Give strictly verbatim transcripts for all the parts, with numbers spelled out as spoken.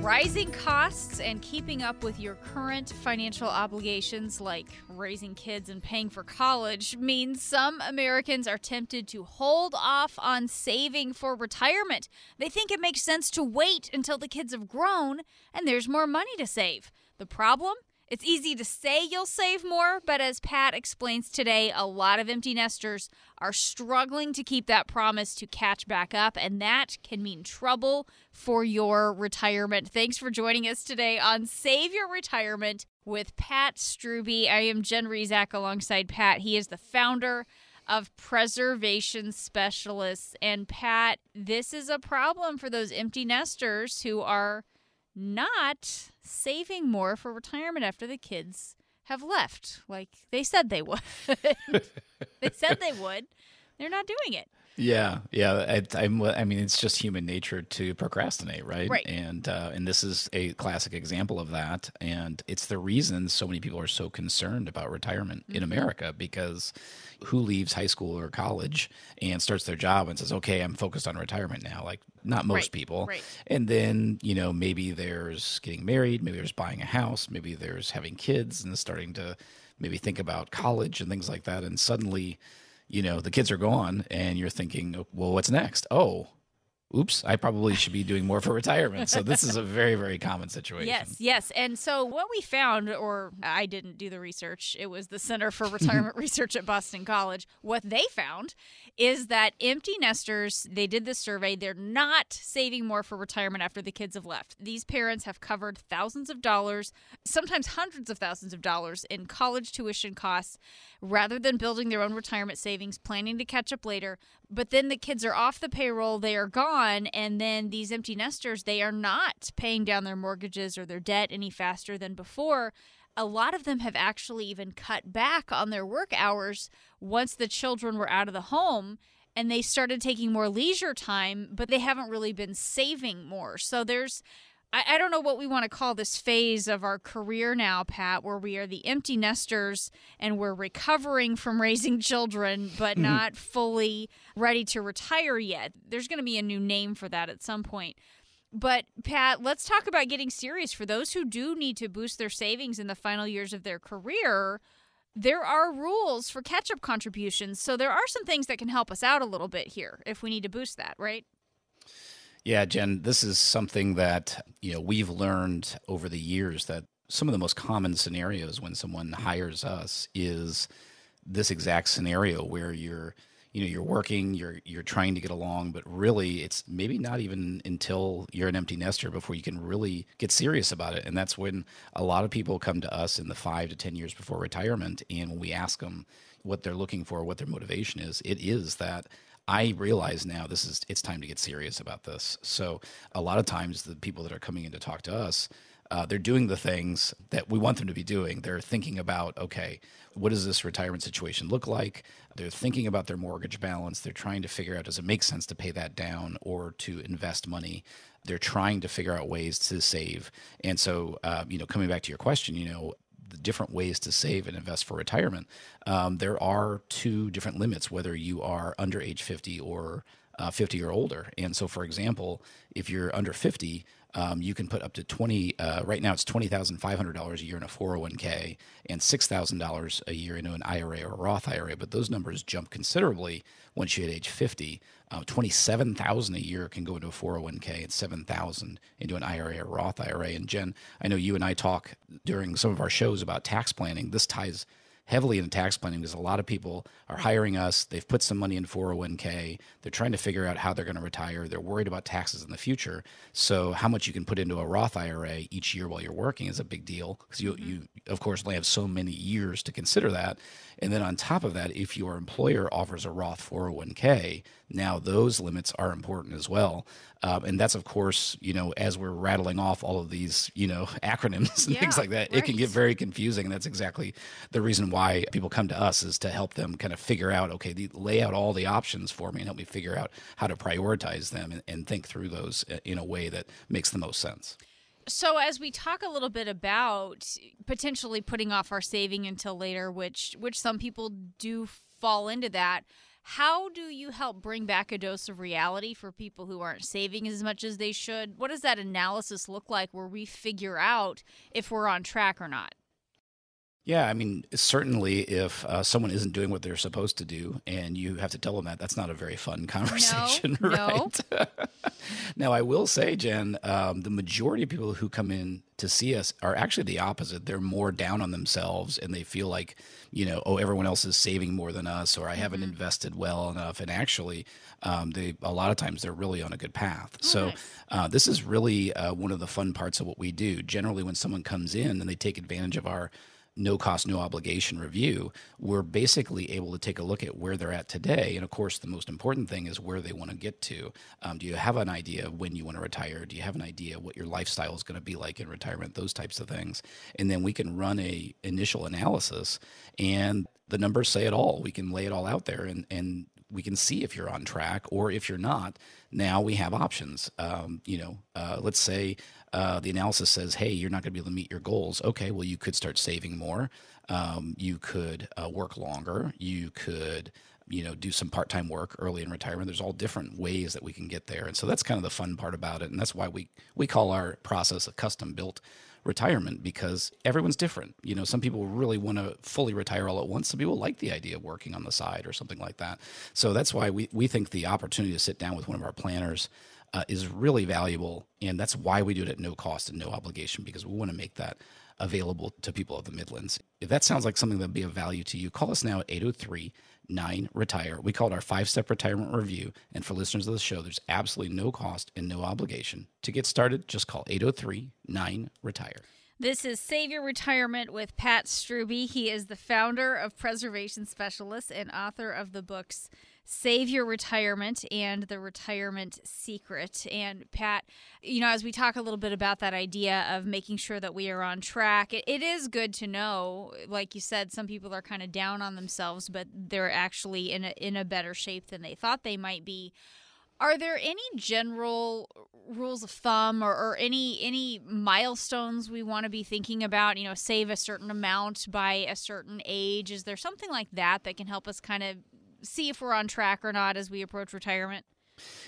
Rising costs and keeping up with your current financial obligations like raising kids and paying for college means some Americans are tempted to hold off on saving for retirement. They think it makes sense to wait until the kids have grown and there's more money to save. The problem? It's easy to say you'll save more, but as Pat explains today, a lot of empty nesters are struggling to keep that promise to catch back up, and that can mean trouble for your retirement. Thanks for joining us today on Save Your Retirement with Pat Strube. I am Jen Rezac alongside Pat. He is the founder of Preservation Specialists. And Pat, this is a problem for those empty nesters who are not saving more for retirement after the kids have left, like they said they would. They said they would. They're not doing it. Yeah, yeah. I, I'm, I mean, it's just human nature to procrastinate, right? Right. And uh, and this is a classic example of that. And it's the reason so many people are so concerned about retirement mm-hmm. in America, because who leaves high school or college and starts their job and says, "Okay, I'm focused on retirement now"? Like, not most right. people. Right. And then, you know, maybe there's getting married, maybe there's buying a house, maybe there's having kids and starting to maybe think about college and things like that. And suddenly, you know, the kids are gone and you're thinking, well, what's next? Oh, oops, I probably should be doing more for retirement. So this is a very, very common situation. Yes, yes. And so what we found, or I didn't do the research, it was the Center for Retirement Research at Boston College. What they found is that empty nesters, they did this survey, they're not saving more for retirement after the kids have left. These parents have covered thousands of dollars, sometimes hundreds of thousands of dollars in college tuition costs, rather than building their own retirement savings, planning to catch up later. But then the kids are off the payroll, they are gone. And then these empty nesters, they are not paying down their mortgages or their debt any faster than before. A lot of them have actually even cut back on their work hours once the children were out of the home and they started taking more leisure time, but they haven't really been saving more. So there's, I, I don't know what we want to call this phase of our career now, Pat, where we are the empty nesters and we're recovering from raising children, but not fully ready to retire yet. There's going to be a new name for that at some point. But, Pat, let's talk about getting serious. For those who do need to boost their savings in the final years of their career, there are rules for catch-up contributions. So there are some things that can help us out a little bit here if we need to boost that, right? Yeah, Jen, this is something that, you know, we've learned over the years that some of the most common scenarios when someone hires us is this exact scenario where you're, you know, you're working, you're you're trying to get along, but really it's maybe not even until you're an empty nester before you can really get serious about it. And that's when a lot of people come to us in the five to ten years before retirement, and when we ask them what they're looking for, what their motivation is, it is that I realize now this is it's time to get serious about this. So a lot of times the people that are coming in to talk to us, uh, they're doing the things that we want them to be doing. They're thinking about, okay, what does this retirement situation look like? They're thinking about their mortgage balance. They're trying to figure out, does it make sense to pay that down or to invest money? They're trying to figure out ways to save. And so, uh, you know, coming back to your question, you know, the different ways to save and invest for retirement, um, there are two different limits, whether you are under age fifty or uh, fifty or older. And so, for example, if you're under fifty, um, you can put up to twenty, uh, right now it's twenty thousand five hundred dollars a year in a four oh one k and six thousand dollars a year into an I R A or a Roth I R A. But those numbers jump considerably once you hit age fifty. Uh, twenty-seven thousand dollars a year can go into a four oh one k and seven thousand dollars into an I R A or Roth I R A. And Jen, I know you and I talk during some of our shows about tax planning. This ties heavily into tax planning because a lot of people are hiring us. They've put some money in four oh one k. They're trying to figure out how they're going to retire. They're worried about taxes in the future. So how much you can put into a Roth I R A each year while you're working is a big deal because you, you of course, only have so many years to consider that. And then on top of that, if your employer offers a Roth four oh one k, now those limits are important as well. Um, and that's, of course, you know, as we're rattling off all of these, you know, acronyms and yeah, things like that, right. It can get very confusing. And that's exactly the reason why people come to us, is to help them kind of figure out, okay, the, lay out all the options for me and help me figure out how to prioritize them and, and think through those in a way that makes the most sense. So as we talk a little bit about potentially putting off our saving until later, which which some people do fall into that, how do you help bring back a dose of reality for people who aren't saving as much as they should? What does that analysis look like where we figure out if we're on track or not? Yeah, I mean, certainly if uh, someone isn't doing what they're supposed to do and you have to tell them that, that's not a very fun conversation, no, right? No. Now, I will say, Jen, um, the majority of people who come in to see us are actually the opposite. They're more down on themselves and they feel like, you know, oh, everyone else is saving more than us, or I haven't mm-hmm. invested well enough. And actually, um, they a lot of times they're really on a good path. Oh, so nice. uh, this is really uh, one of the fun parts of what we do. Generally, when someone comes in and they take advantage of our no cost, no obligation review, we're basically able to take a look at where they're at today. And of course, the most important thing is where they want to get to. Um, do you have an idea of when you want to retire? Do you have an idea what your lifestyle is going to be like in retirement? Those types of things. And then we can run a initial analysis, and the numbers say it all. We can lay it all out there, and, and we can see if you're on track or if you're not. Now we have options. Um, you know, uh, let's say uh, the analysis says, hey, you're not going to be able to meet your goals. Okay, well, you could start saving more. Um, you could uh, work longer. You could, you know, do some part-time work early in retirement. There's all different ways that we can get there. And so that's kind of the fun part about it. And that's why we, we call our process a custom-built retirement, because everyone's different. You know, some people really want to fully retire all at once. Some people like the idea of working on the side or something like that. So that's why we, we think the opportunity to sit down with one of our planners uh, is really valuable. And that's why we do it at no cost and no obligation, because we want to make that available to people of the Midlands. If that sounds like something that'd be of value to you, call us now at eight oh three, nine, retire. We call it our five-step retirement review. And for listeners of the show, there's absolutely no cost and no obligation. To get started, just call eight oh three, nine, retire. This is Save Your Retirement with Pat Strube. He is the founder of Preservation Specialists and author of the books Save Your Retirement and The Retirement Secret. And Pat, you know, as we talk a little bit about that idea of making sure that we are on track, it, it is good to know, like you said, some people are kind of down on themselves, but they're actually in a, in a better shape than they thought they might be. Are there any general rules of thumb or, or any any milestones we want to be thinking about? You know, save a certain amount by a certain age. Is there something like that that can help us kind of see if we're on track or not as we approach retirement?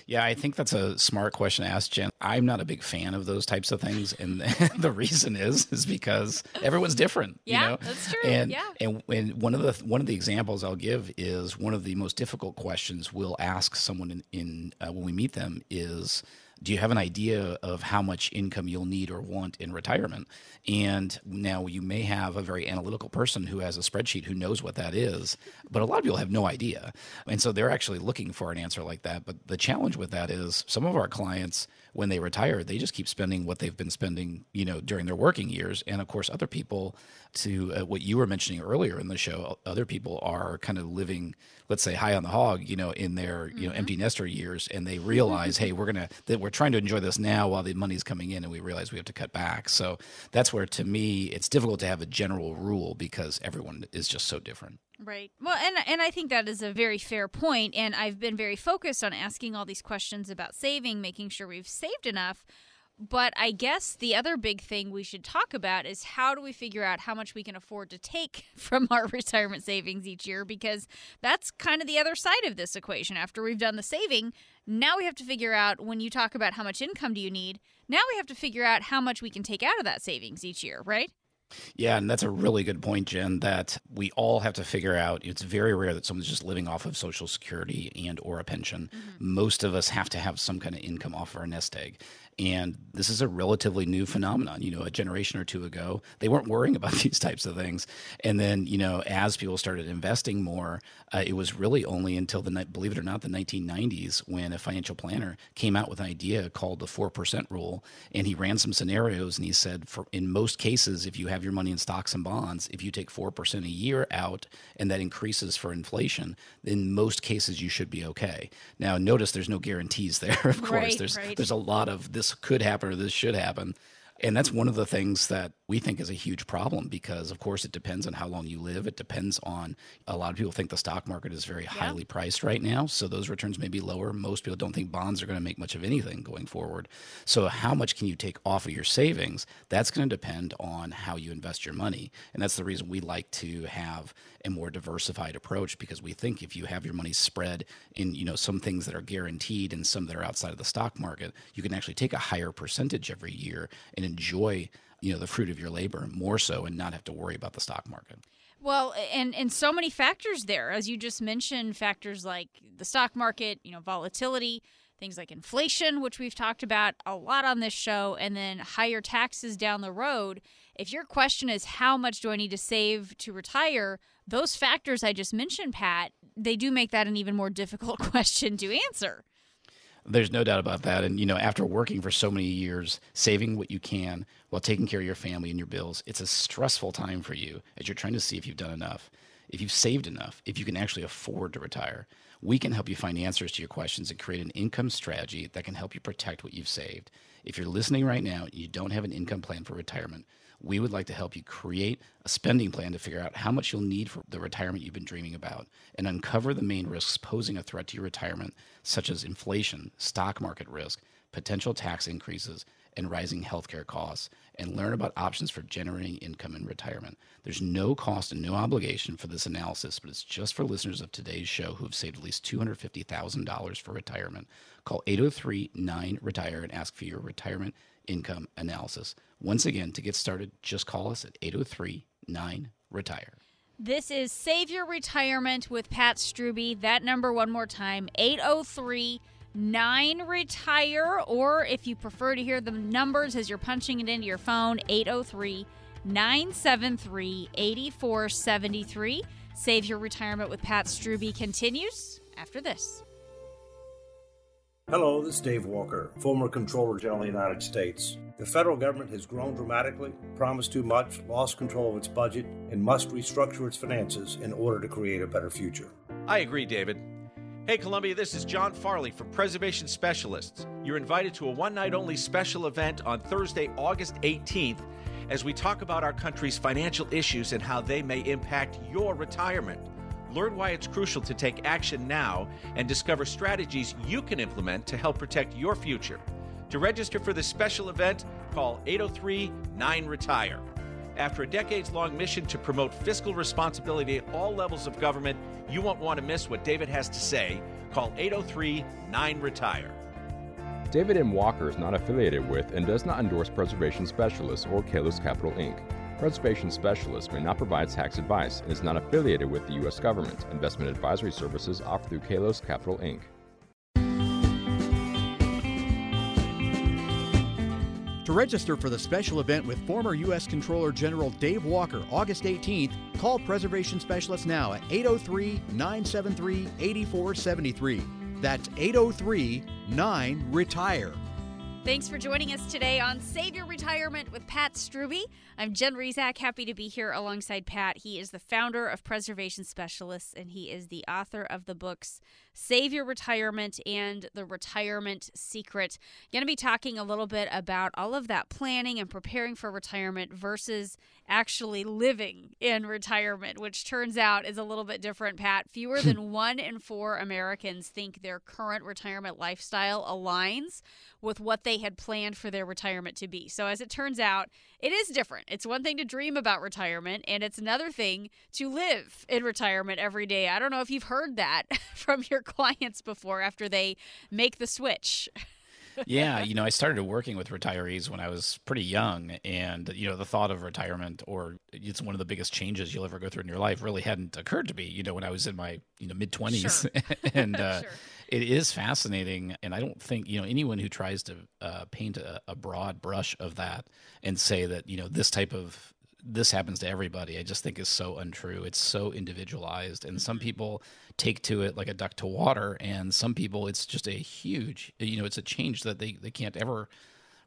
Yeah, I think that's a smart question to ask, Jen. I'm not a big fan of those types of things. And the reason is, is because everyone's different. Yeah, you know? That's true. And, yeah. and, and one of the one of the examples I'll give is one of the most difficult questions we'll ask someone in, in uh, when we meet them is, do you have an idea of how much income you'll need or want in retirement? And now you may have a very analytical person who has a spreadsheet who knows what that is, but a lot of people have no idea. And so they're actually looking for an answer like that. But the challenge with that is some of our clients, when they retire, they just keep spending what they've been spending, you know, during their working years. And of course, other people, to uh, what you were mentioning earlier in the show, other people are kind of living, let's say, high on the hog, you know, in their, mm-hmm. you know, empty nester years. And they realize, hey, we're going to, that we're trying to enjoy this now while the money's coming in, and we realize we have to cut back. So that's where, to me, it's difficult to have a general rule because everyone is just so different. Right. Well, and and I think that is a very fair point. And I've been very focused on asking all these questions about saving, making sure we've saved enough. But I guess the other big thing we should talk about is how do we figure out how much we can afford to take from our retirement savings each year? Because that's kind of the other side of this equation. After we've done the saving, now we have to figure out, when you talk about how much income do you need, now we have to figure out how much we can take out of that savings each year, right? Yeah, and that's a really good point, Jen, that we all have to figure out. It's very rare that someone's just living off of Social Security and or a pension. Mm-hmm. Most of us have to have some kind of income off our nest egg. And this is a relatively new phenomenon. You know, a generation or two ago, they weren't worrying about these types of things. And then, you know, as people started investing more, uh, it was really only until the, believe it or not, the nineteen nineties when a financial planner came out with an idea called the four percent rule. And he ran some scenarios and he said, for, in most cases, if you have your money in stocks and bonds, if you take four percent a year out and that increases for inflation, in most cases, you should be okay. Now, notice there's no guarantees there, of course. Right, there's, right. there's a lot of this could happen or this should happen. And that's one of the things that we think is a huge problem because, of course, it depends on how long you live. It depends on, a lot of people think the stock market is very yeah. highly priced right now. So those returns may be lower. Most people don't think bonds are going to make much of anything going forward. So how much can you take off of your savings? That's going to depend on how you invest your money. And that's the reason we like to have a more diversified approach, because we think if you have your money spread in, you know, some things that are guaranteed and some that are outside of the stock market, you can actually take a higher percentage every year and enjoy, you know, the fruit of your labor more so and not have to worry about the stock market. Well, and, and so many factors there, as you just mentioned, factors like the stock market, you know, volatility, things like inflation, which we've talked about a lot on this show, and then higher taxes down the road. If your question is how much do I need to save to retire, those factors I just mentioned, Pat, they do make that an even more difficult question to answer. There's no doubt about that. And, you know, after working for so many years, saving what you can while taking care of your family and your bills, it's a stressful time for you as you're trying to see if you've done enough, if you've saved enough, if you can actually afford to retire. We can help you find answers to your questions and create an income strategy that can help you protect what you've saved. If you're listening right now and you don't have an income plan for retirement, we would like to help you create a spending plan to figure out how much you'll need for the retirement you've been dreaming about and uncover the main risks posing a threat to your retirement, such as inflation, stock market risk, potential tax increases, and rising healthcare costs, and learn about options for generating income in retirement. There's no cost and no obligation for this analysis, but it's just for listeners of today's show who have saved at least two hundred fifty thousand dollars for retirement. Call eight oh three, nine, retire and ask for your retirement income analysis. Once again, to get started, just call us at eight oh three, nine, retire. This is Save Your Retirement with Pat Strube. That number one more time, eight oh three, nine, retire, or if you prefer to hear the numbers as you're punching it into your phone, eight oh three, nine seven three, eight four seven three. Save Your Retirement with Pat Strube continues after this. Hello, this is Dave Walker, former Comptroller General of the United States. The federal government has grown dramatically, promised too much, lost control of its budget, and must restructure its finances in order to create a better future. I agree, David. Hey Columbia, this is John Farley from Preservation Specialists. You're invited to a one-night-only special event on Thursday, August eighteenth, as we talk about our country's financial issues and how they may impact your retirement. Learn why it's crucial to take action now and discover strategies you can implement to help protect your future. To register for this special event, call eight oh three, nine, retire. After a decades-long mission to promote fiscal responsibility at all levels of government, you won't want to miss what David has to say. Call eight oh three, nine, retire. David M. Walker is not affiliated with and does not endorse Preservation Specialists or Kalos Capital, Incorporated. Preservation Specialists may not provide tax advice and is not affiliated with the U S government. Investment advisory services offered through Kalos Capital, Incorporated. To register for the special event with former U S. Comptroller General Dave Walker, August eighteenth, call Preservation Specialists now at eight oh three, nine seven three, eight four seven three. That's eight oh three, nine, retire. Thanks for joining us today on Save Your Retirement with Pat Strube. I'm Jen Rezac, happy to be here alongside Pat. He is the founder of Preservation Specialists, and he is the author of the books Save Your Retirement and The Retirement Secret. Going to be talking a little bit about all of that planning and preparing for retirement versus actually living in retirement, which turns out is a little bit different, Pat. Fewer than one in four Americans think their current retirement lifestyle aligns with what they had planned for their retirement to be. So as it turns out, it is different. It's one thing to dream about retirement, and it's another thing to live in retirement every day. I don't know if you've heard that from your clients before after they make the switch. Yeah, you know, I started working with retirees when I was pretty young, and, you know, the thought of retirement, or it's one of the biggest changes you'll ever go through in your life, really hadn't occurred to me, you know, when I was in my, you know, mid-twenties. Sure. And uh, sure. It is fascinating, and I don't think, you know, anyone who tries to uh, paint a, a broad brush of that and say that, you know, this type of this happens to everybody, I just think is so untrue. It's so individualized. And some people take to it like a duck to water. And some people, it's just a huge, you know, it's a change that they, they can't ever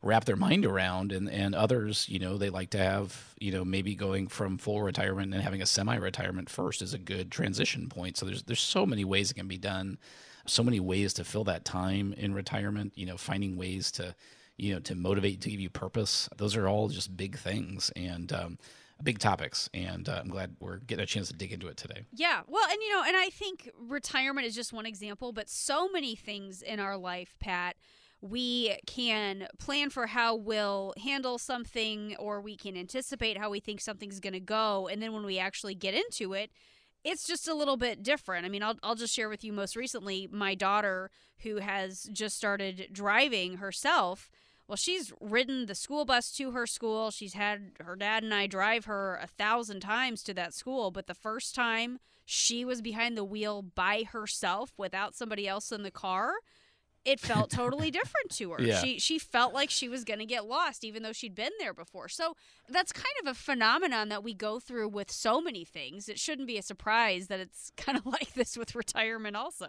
wrap their mind around. And, and others, you know, they like to have, you know, maybe going from full retirement and having a semi-retirement first is a good transition point. So there's, there's so many ways it can be done, so many ways to fill that time in retirement, you know, finding ways to, you know, to motivate, to give you purpose. Those are all just big things and um, big topics. And uh, I'm glad we're getting a chance to dig into it today. Yeah. Well, and, you know, and I think retirement is just one example, but so many things in our life, Pat, we can plan for how we'll handle something, or we can anticipate how we think something's going to go. And then when we actually get into it, it's just a little bit different. I mean, I'll I'll just share with you most recently, my daughter, who has just started driving herself. Well, she's ridden the school bus to her school. She's had her dad and I drive her a thousand times to that school. But the first time she was behind the wheel by herself without somebody else in the car, it felt totally different to her. Yeah. She she felt like she was going to get lost, even though she'd been there before. So that's kind of a phenomenon that we go through with so many things. It shouldn't be a surprise that it's kind of like this with retirement also.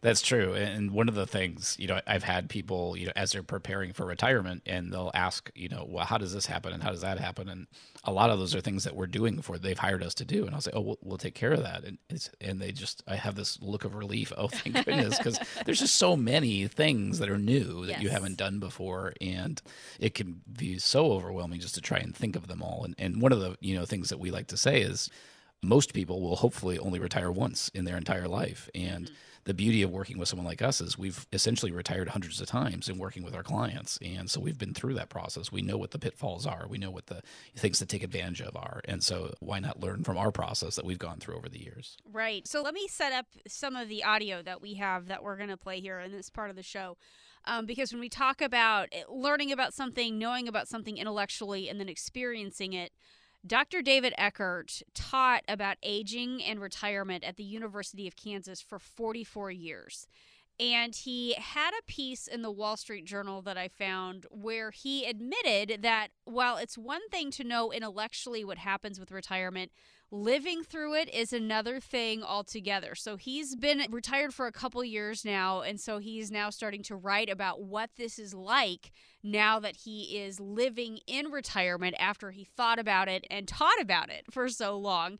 That's true. And one of the things, you know, I've had people, you know, as they're preparing for retirement, and they'll ask, you know, well, how does this happen and how does that happen? And a lot of those are things that we're doing for, they've hired us to do. And I'll say, oh, we'll, we'll take care of that. And it's, and they just, I have this look of relief. Oh, thank goodness. Because there's just so many things that are new that yes. you haven't done before. And it can be so overwhelming just to try and think of them all. And, and one of the, you know, things that we like to say is, most people will hopefully only retire once in their entire life. And mm-hmm. the beauty of working with someone like us is we've essentially retired hundreds of times in working with our clients. And so we've been through that process. We know what the pitfalls are. We know what the things to take advantage of are. And so why not learn from our process that we've gone through over the years? Right. So let me set up some of the audio that we have that we're going to play here in this part of the show. Um, because when we talk about learning about something, knowing about something intellectually, and then experiencing it, Doctor David Eckerdt taught about aging and retirement at the University of Kansas for forty-four years. And he had a piece in the Wall Street Journal that I found where he admitted that while it's one thing to know intellectually what happens with retirement, living through it is another thing altogether. So he's been retired for a couple years now, and so he's now starting to write about what this is like now that he is living in retirement after he thought about it and taught about it for so long.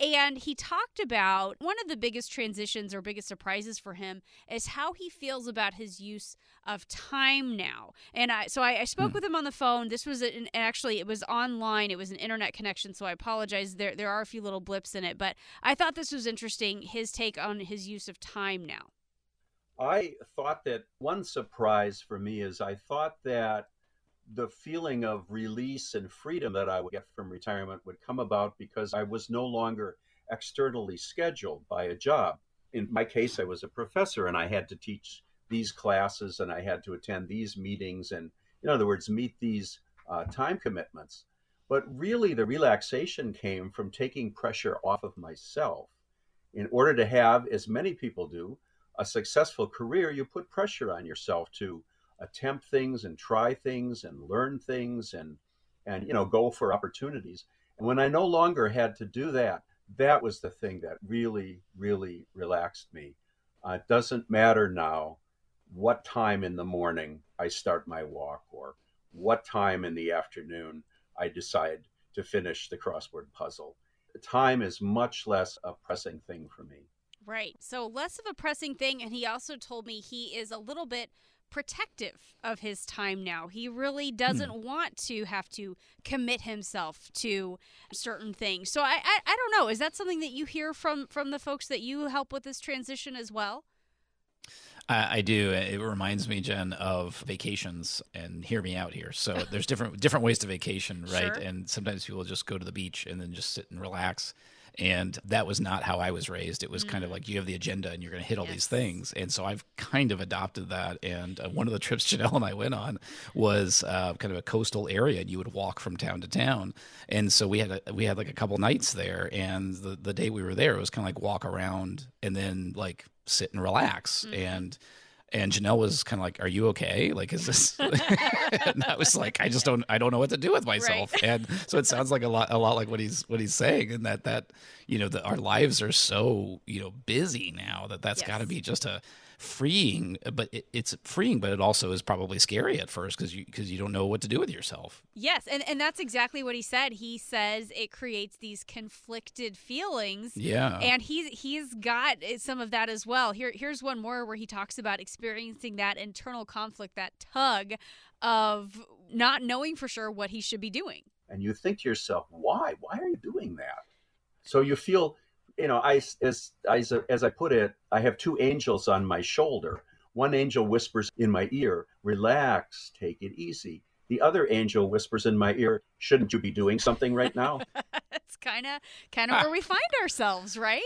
And he talked about one of the biggest transitions or biggest surprises for him is how he feels about his use of time now. And I, so I, I spoke mm. with him on the phone. This was an, actually, it was online. It was an internet connection, so I apologize. There, there are a few little blips in it, but I thought this was interesting, his take on his use of time now. I thought that one surprise for me is I thought that the feeling of release and freedom that I would get from retirement would come about because I was no longer externally scheduled by a job. In my case, I was a professor and I had to teach these classes and I had to attend these meetings and, in other words, meet these uh, time commitments. But really, the relaxation came from taking pressure off of myself. In order to have, as many people do, a successful career, you put pressure on yourself to attempt things and try things and learn things and, and, you know, go for opportunities. And when I no longer had to do that, that was the thing that really, really relaxed me. Uh, it doesn't matter now what time in the morning I start my walk or what time in the afternoon I decide to finish the crossword puzzle. Time is much less a pressing thing for me. Right. So less of a pressing thing. And he also told me he is a little bit protective of his time now. He really doesn't hmm. want to have to commit himself to certain things. So I, I I don't know. Is that something that you hear from from the folks that you help with this transition as well? I, I do. It reminds me, Jen, of vacations, and hear me out here. So there's different different ways to vacation, right? Sure. And sometimes people just go to the beach and then just sit and relax. And that was not how I was raised. It was mm-hmm. kind of like, you have the agenda and you're going to hit all yes. these things. And so I've kind of adopted that. And uh, one of the trips Janelle and I went on was uh, kind of a coastal area, and you would walk from town to town. And so we had a, we had like a couple nights there. And the, the day we were there, it was kind of like walk around and then like sit and relax. Mm-hmm. And And Janelle was kind of like, are you okay? Like, is this, and I was like, I just don't, I don't know what to do with myself. Right. And so it sounds like a lot, a lot like what he's, what he's saying. And that, that, you know, that our lives are so, you know, busy now that that's yes. gotta be just a freeing, but it, it's freeing, but it also is probably scary at first because you, because you don't know what to do with yourself. Yes. And, and that's exactly what he said. He says it creates these conflicted feelings. Yeah. And he's, he's got some of that as well. Here, here's one more where he talks about experience. Experiencing that internal conflict, that tug of not knowing for sure what he should be doing. And you think to yourself, why? Why are you doing that? So you feel, you know, I, as, as, as I put it, I have two angels on my shoulder. One angel whispers in my ear, relax, take it easy. The other angel whispers in my ear, shouldn't you be doing something right now? That's kind of kind of ah. where we find ourselves, right?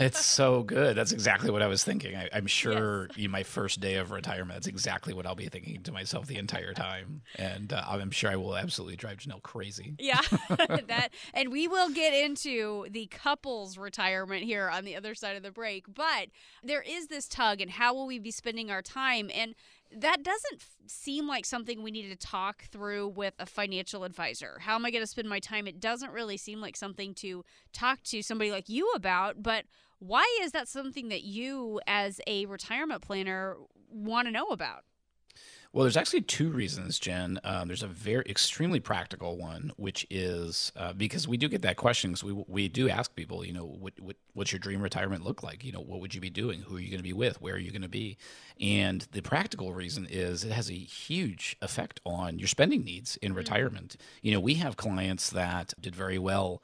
It's so good. That's exactly what I was thinking. I, I'm sure yes. you, my first day of retirement, that's exactly what I'll be thinking to myself the entire time. And uh, I'm sure I will absolutely drive Janelle crazy. Yeah. that. And we will get into the couple's retirement here on the other side of the break. But there is this tug, and how will we be spending our time? And that doesn't seem like something we need to talk through with a financial advisor. How am I going to spend my time? It doesn't really seem like something to talk to somebody like you about, but why is that something that you as a retirement planner want to know about? Well, there's actually two reasons, Jen. Um, there's a very extremely practical one, which is uh, because we do get that question. Because we we do ask people, you know, what, what what's your dream retirement look like? You know, what would you be doing? Who are you going to be with? Where are you going to be? And the practical reason is it has a huge effect on your spending needs in mm-hmm. retirement. You know, we have clients that did very well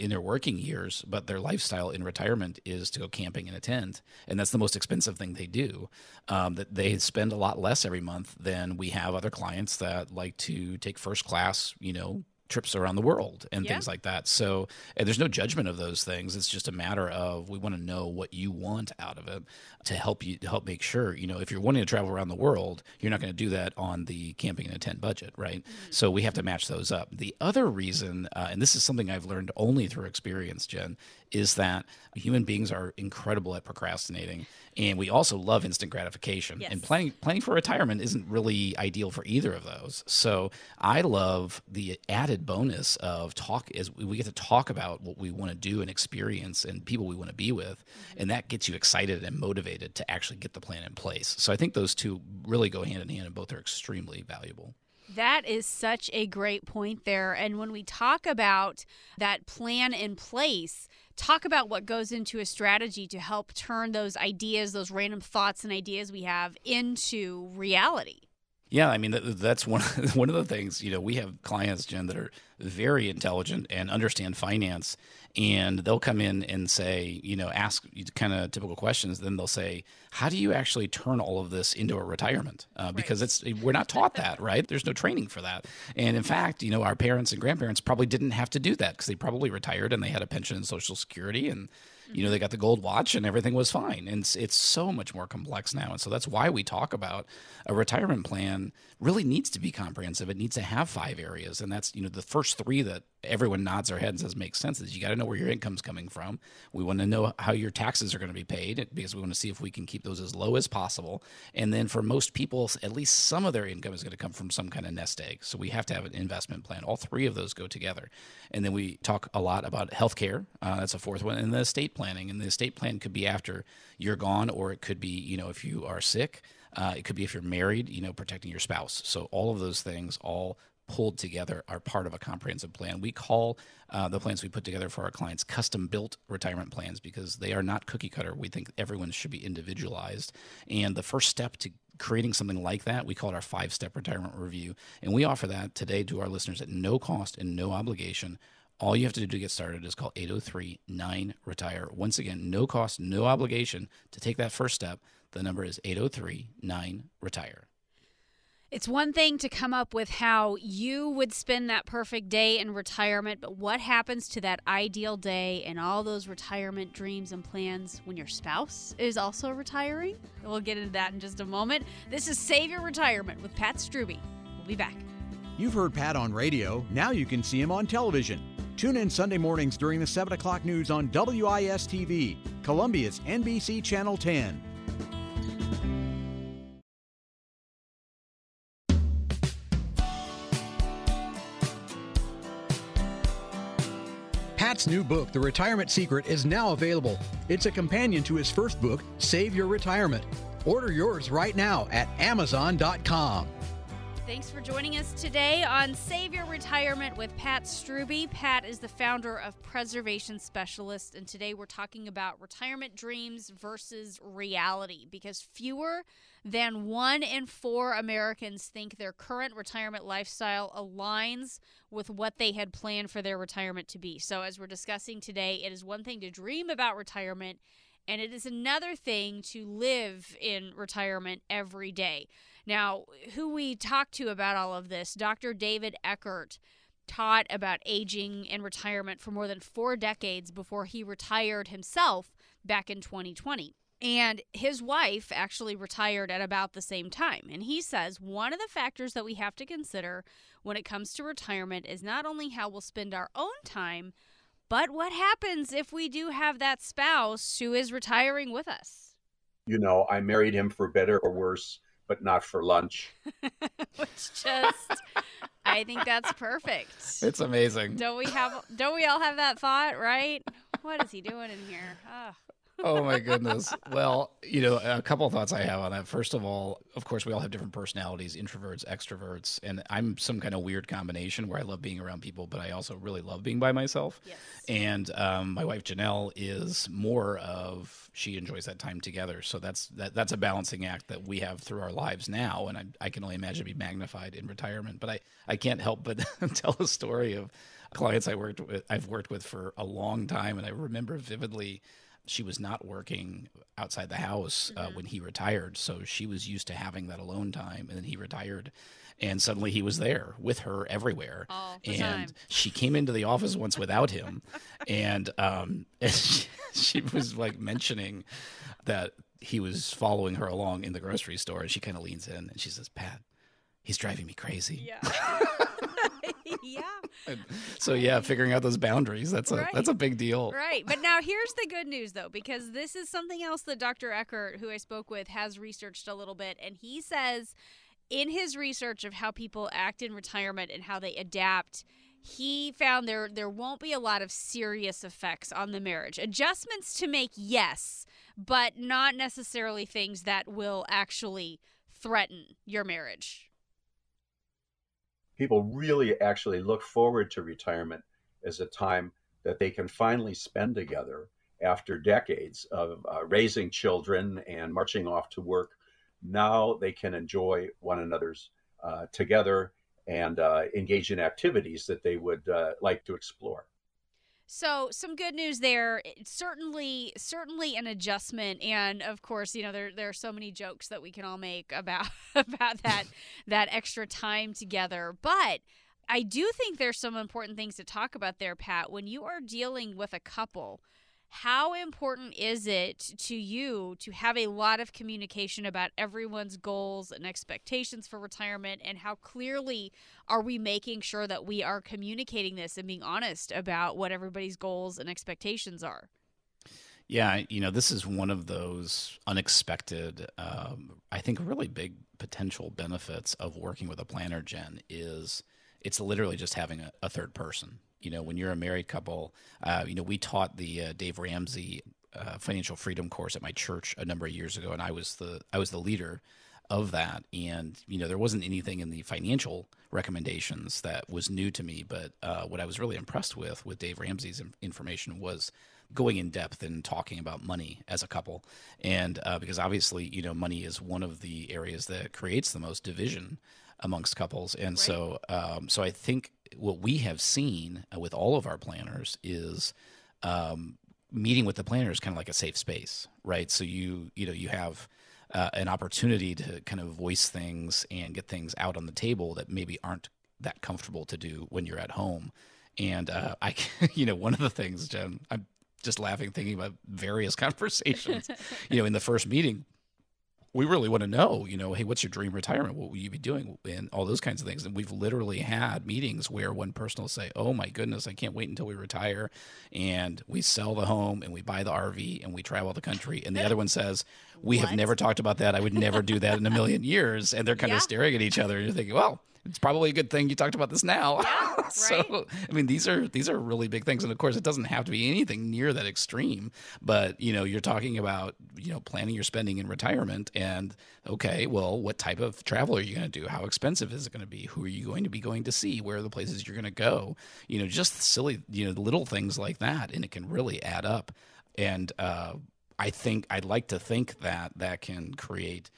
in their working years, but their lifestyle in retirement is to go camping in a tent. And that's the most expensive thing they do. Um, that they spend a lot less every month than we have other clients that like to take first class, you know, trips around the world and yeah. things like that. So and there's no judgment of those things. It's just a matter of, we want to know what you want out of it to help you to help make sure, you know, if you're wanting to travel around the world, you're not going to do that on the camping in a tent budget, right? Mm-hmm. So we have to match those up. The other reason, uh, and this is something I've learned only through experience, Jen, is that human beings are incredible at procrastinating, and we also love instant gratification. Yes. And planning planning for retirement isn't really ideal for either of those. So I love the added bonus of talk is we get to talk about what we want to do and experience and people we want to be with, mm-hmm. and that gets you excited and motivated to actually get the plan in place. So I think those two really go hand in hand, and both are extremely valuable. That is such a great point there. And when we talk about that plan in place, talk about what goes into a strategy to help turn those ideas, those random thoughts and ideas we have, into reality. Yeah, I mean, that, that's one one of the things, you know, we have clients, Jen, that are very intelligent and understand finance, and they'll come in and say, you know, ask kind of typical questions. Then they'll say, how do you actually turn all of this into a retirement? Uh, right. Because it's we're not taught that, right? There's no training for that. And in fact, you know, our parents and grandparents probably didn't have to do that because they probably retired and they had a pension and Social Security, and you know, they got the gold watch and everything was fine. And it's, it's so much more complex now. And so that's why we talk about a retirement plan really needs to be comprehensive. It needs to have five areas. And that's, you know, the first three that everyone nods their head and says makes sense is you got to know where your income's coming from. We want to know how your taxes are going to be paid, because we want to see if we can keep those as low as possible. And then for most people, at least some of their income is going to come from some kind of nest egg. So we have to have an investment plan. All three of those go together. And then we talk a lot about healthcare. Uh, that's a fourth one. And the estate planning, and the estate plan could be after you're gone, or it could be, you know, if you are sick, uh, it could be if you're married, you know, protecting your spouse. So all of those things all pulled together are part of a comprehensive plan. We call uh, the plans we put together for our clients custom-built retirement plans, because they are not cookie-cutter. We think everyone should be individualized. And the first step to creating something like that, we call it our five-step retirement review. And we offer that today to our listeners at no cost and no obligation. All you have to do to get started is call eight oh three, nine, retire. Once again, no cost, no obligation to take that first step. The number is eight oh three, nine, retire. It's one thing to come up with how you would spend that perfect day in retirement, but what happens to that ideal day and all those retirement dreams and plans when your spouse is also retiring? We'll get into that in just a moment. This is Save Your Retirement with Pat Strube. We'll be back. You've heard Pat on radio. Now you can see him on television. Tune in Sunday mornings during the seven o'clock news on W I S T V, Columbia's N B C Channel ten. Pat's new book, The Retirement Secret, is now available. It's a companion to his first book, Save Your Retirement. Order yours right now at amazon dot com. Thanks for joining us today on Save Your Retirement with Pat Strube. Pat is the founder of Preservation Specialists, and today we're talking about retirement dreams versus reality, because fewer than one in four Americans think their current retirement lifestyle aligns with what they had planned for their retirement to be. So as we're discussing today, it is one thing to dream about retirement, and it is another thing to live in retirement every day. Now, who we talked to about all of this, Doctor David Eckerdt, taught about aging and retirement for more than four decades before he retired himself back in twenty twenty. And his wife actually retired at about the same time. And he says one of the factors that we have to consider when it comes to retirement is not only how we'll spend our own time, but what happens if we do have that spouse who is retiring with us? You know, I married him for better or worse, but not for lunch. Which just, I think that's perfect. It's amazing. Don't we have? Don't we all have that thought, right? What is he doing in here? Oh. Oh, my goodness. Well, you know, a couple of thoughts I have on that. First of all, of course, we all have different personalities, introverts, extroverts. And I'm some kind of weird combination where I love being around people, but I also really love being by myself. Yes. And um, my wife, Janelle, is more of, she enjoys that time together. So that's that, that's a balancing act that we have through our lives now. And I, I can only imagine it'd be magnified in retirement. But I, I can't help but tell a story of clients I worked with, I've worked with for a long time. And I remember vividly, she was not working outside the house uh, mm-hmm. when he retired. So she was used to having that alone time. And then he retired and suddenly he was there with her everywhere. All the and time. She came into the office once without him. And, um, and she, she was like mentioning that he was following her along in the grocery store. And she kind of leans in and she says, "Pat, he's driving me crazy." Yeah. Yeah. So yeah, figuring out those boundaries, that's a right. that's a big deal. Right. But now here's the good news though, because this is something else that Doctor Eckerdt, who I spoke with, has researched a little bit, and he says in his research of how people act in retirement and how they adapt, he found there there won't be a lot of serious effects on the marriage. Adjustments to make, yes, but not necessarily things that will actually threaten your marriage. People really actually look forward to retirement as a time that they can finally spend together after decades of uh, raising children and marching off to work. Now they can enjoy one another's uh, together and uh, engage in activities that they would uh, like to explore. So some good news there. It's certainly, certainly an adjustment. And of course, you know, there there are so many jokes that we can all make about about that that extra time together. But I do think there's some important things to talk about there, Pat. When you are dealing with a couple, how important is it to you to have a lot of communication about everyone's goals and expectations for retirement, and how clearly are we making sure that we are communicating this and being honest about what everybody's goals and expectations are? Yeah, you know, this is one of those unexpected, um, I think really big potential benefits of working with a planner, Jen, is it's literally just having a, a third person. You know, when you're a married couple, uh, you know, we taught the uh, Dave Ramsey uh, financial freedom course at my church a number of years ago, and I was the I was the leader of that. And, you know, there wasn't anything in the financial recommendations that was new to me, but uh, what I was really impressed with with Dave Ramsey's information was going in depth and talking about money as a couple. And uh, because obviously, you know, money is one of the areas that creates the most division amongst couples. And right. so um, so I think what we have seen with all of our planners is um, meeting with the planner is kind of like a safe space, right? So you, you know, you have uh, an opportunity to kind of voice things and get things out on the table that maybe aren't that comfortable to do when you're at home. And uh, I, you know, one of the things, Jen, I'm just laughing thinking about various conversations, you know, in the first meeting. We really want to know, you know, hey, what's your dream retirement? What will you be doing? And all those kinds of things. And we've literally had meetings where one person will say, oh, my goodness, I can't wait until we retire. And we sell the home and we buy the R V and we travel the country. And the other one says, we what? have never talked about that. I would never do that in a million years. And they're kind yeah. of staring at each other. And you're thinking, well, it's probably a good thing you talked about this now. Yeah, right. So, I mean, these are these are really big things. And of course, it doesn't have to be anything near that extreme. But, you know, you're talking about, you know, planning your spending in retirement. And, okay, well, what type of travel are you going to do? How expensive is it going to be? Who are you going to be going to see? Where are the places you're going to go? You know, just silly, you know, little things like that. And it can really add up. And uh, I think I'd like to think that that can create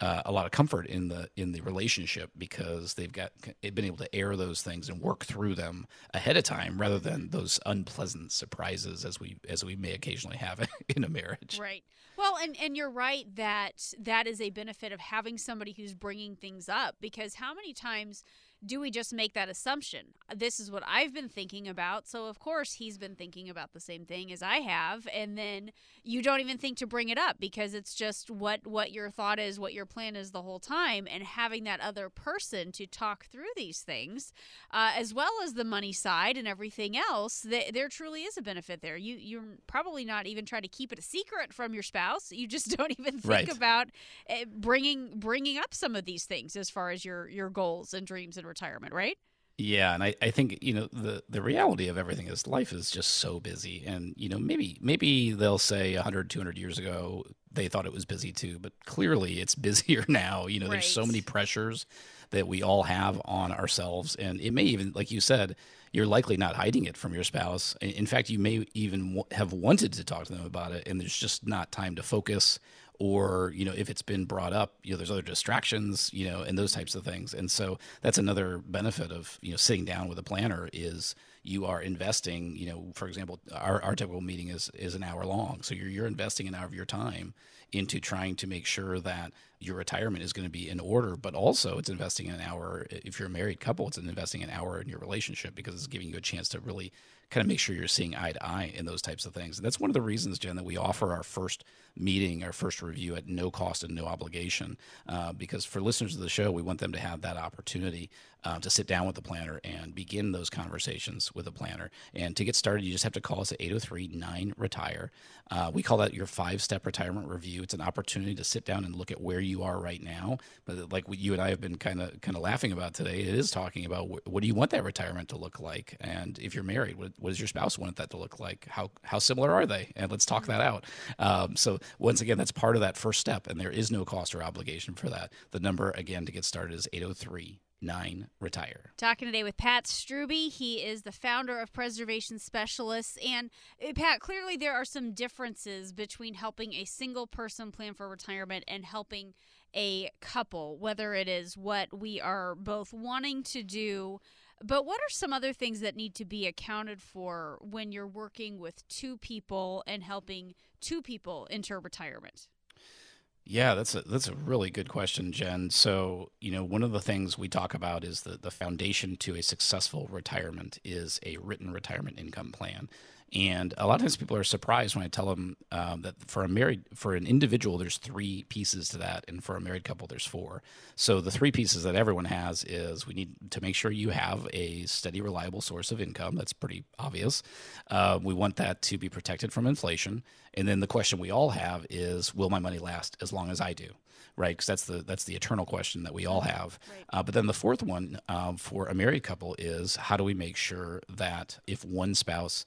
Uh, a lot of comfort in the in the relationship, because they've got they've been able to air those things and work through them ahead of time, rather than those unpleasant surprises as we as we may occasionally have in a marriage. Right. Well, and, and you're right that that is a benefit of having somebody who's bringing things up, because how many times do we just make that assumption? This is what I've been thinking about, so of course he's been thinking about the same thing as I have, and then you don't even think to bring it up because it's just what, what your thought is, what your plan is the whole time. And having that other person to talk through these things, uh, as well as the money side and everything else, th- there truly is a benefit there. You, you're probably not even trying to keep it a secret from your spouse. You just don't even think right. about bringing bringing up some of these things as far as your, your goals and dreams and retirement, right? Yeah, and I, I think, you know, the, the reality of everything is life is just so busy. And, you know, maybe maybe they'll say one hundred, two hundred years ago, they thought it was busy too, but clearly it's busier now. You know, right. There's so many pressures that we all have on ourselves. And it may even, like you said, you're likely not hiding it from your spouse. In fact, you may even w- have wanted to talk to them about it, and there's just not time to focus. Or, you know, if it's been brought up, you know, there's other distractions, you know, and those types of things. And so that's another benefit of, you know, sitting down with a planner is you are investing, you know, for example, our, our typical meeting is, is an hour long. So you're, you're investing an hour of your time into trying to make sure that your retirement is going to be in order, but also it's investing an hour. If you're a married couple, it's investing an hour in your relationship, because it's giving you a chance to really kind of make sure you're seeing eye to eye in those types of things. And that's one of the reasons, Jen, that we offer our first meeting, our first review at no cost and no obligation, uh, because for listeners of the show, we want them to have that opportunity uh, to sit down with the planner and begin those conversations with a planner. And to get started, you just have to call us at eight oh three, nine, retire. Uh, we call that your five-step retirement review. It's an opportunity to sit down and look at where you are right now. But like you and I have been kind of kind of laughing about today, it is talking about wh- what do you want that retirement to look like? And if you're married, what, what does your spouse want that to look like? How how similar are they? And let's talk that out. Um, so once again, that's part of that first step, and there is no cost or obligation for that. The number, again, to get started is eight oh three, nine, retire. Talking today with Pat Strube. He is the founder of Preservation Specialists. And Pat, clearly there are some differences between helping a single person plan for retirement and helping a couple, whether it is what we are both wanting to do. But what are some other things that need to be accounted for when you're working with two people and helping two people enter retirement? Yeah, that's a that's a really good question, Jen. So, you know, one of the things we talk about is that the foundation to a successful retirement is a written retirement income plan. And a lot of times people are surprised when I tell them um, that for a married, for an individual, there's three pieces to that. And for a married couple, there's four. So the three pieces that everyone has is we need to make sure you have a steady, reliable source of income. That's pretty obvious. Uh, we want that to be protected from inflation. And then the question we all have is, will my money last as long as I do? Right, because that's the that's the eternal question that we all have. Right. Uh, but then the fourth one um, for a married couple is, how do we make sure that if one spouse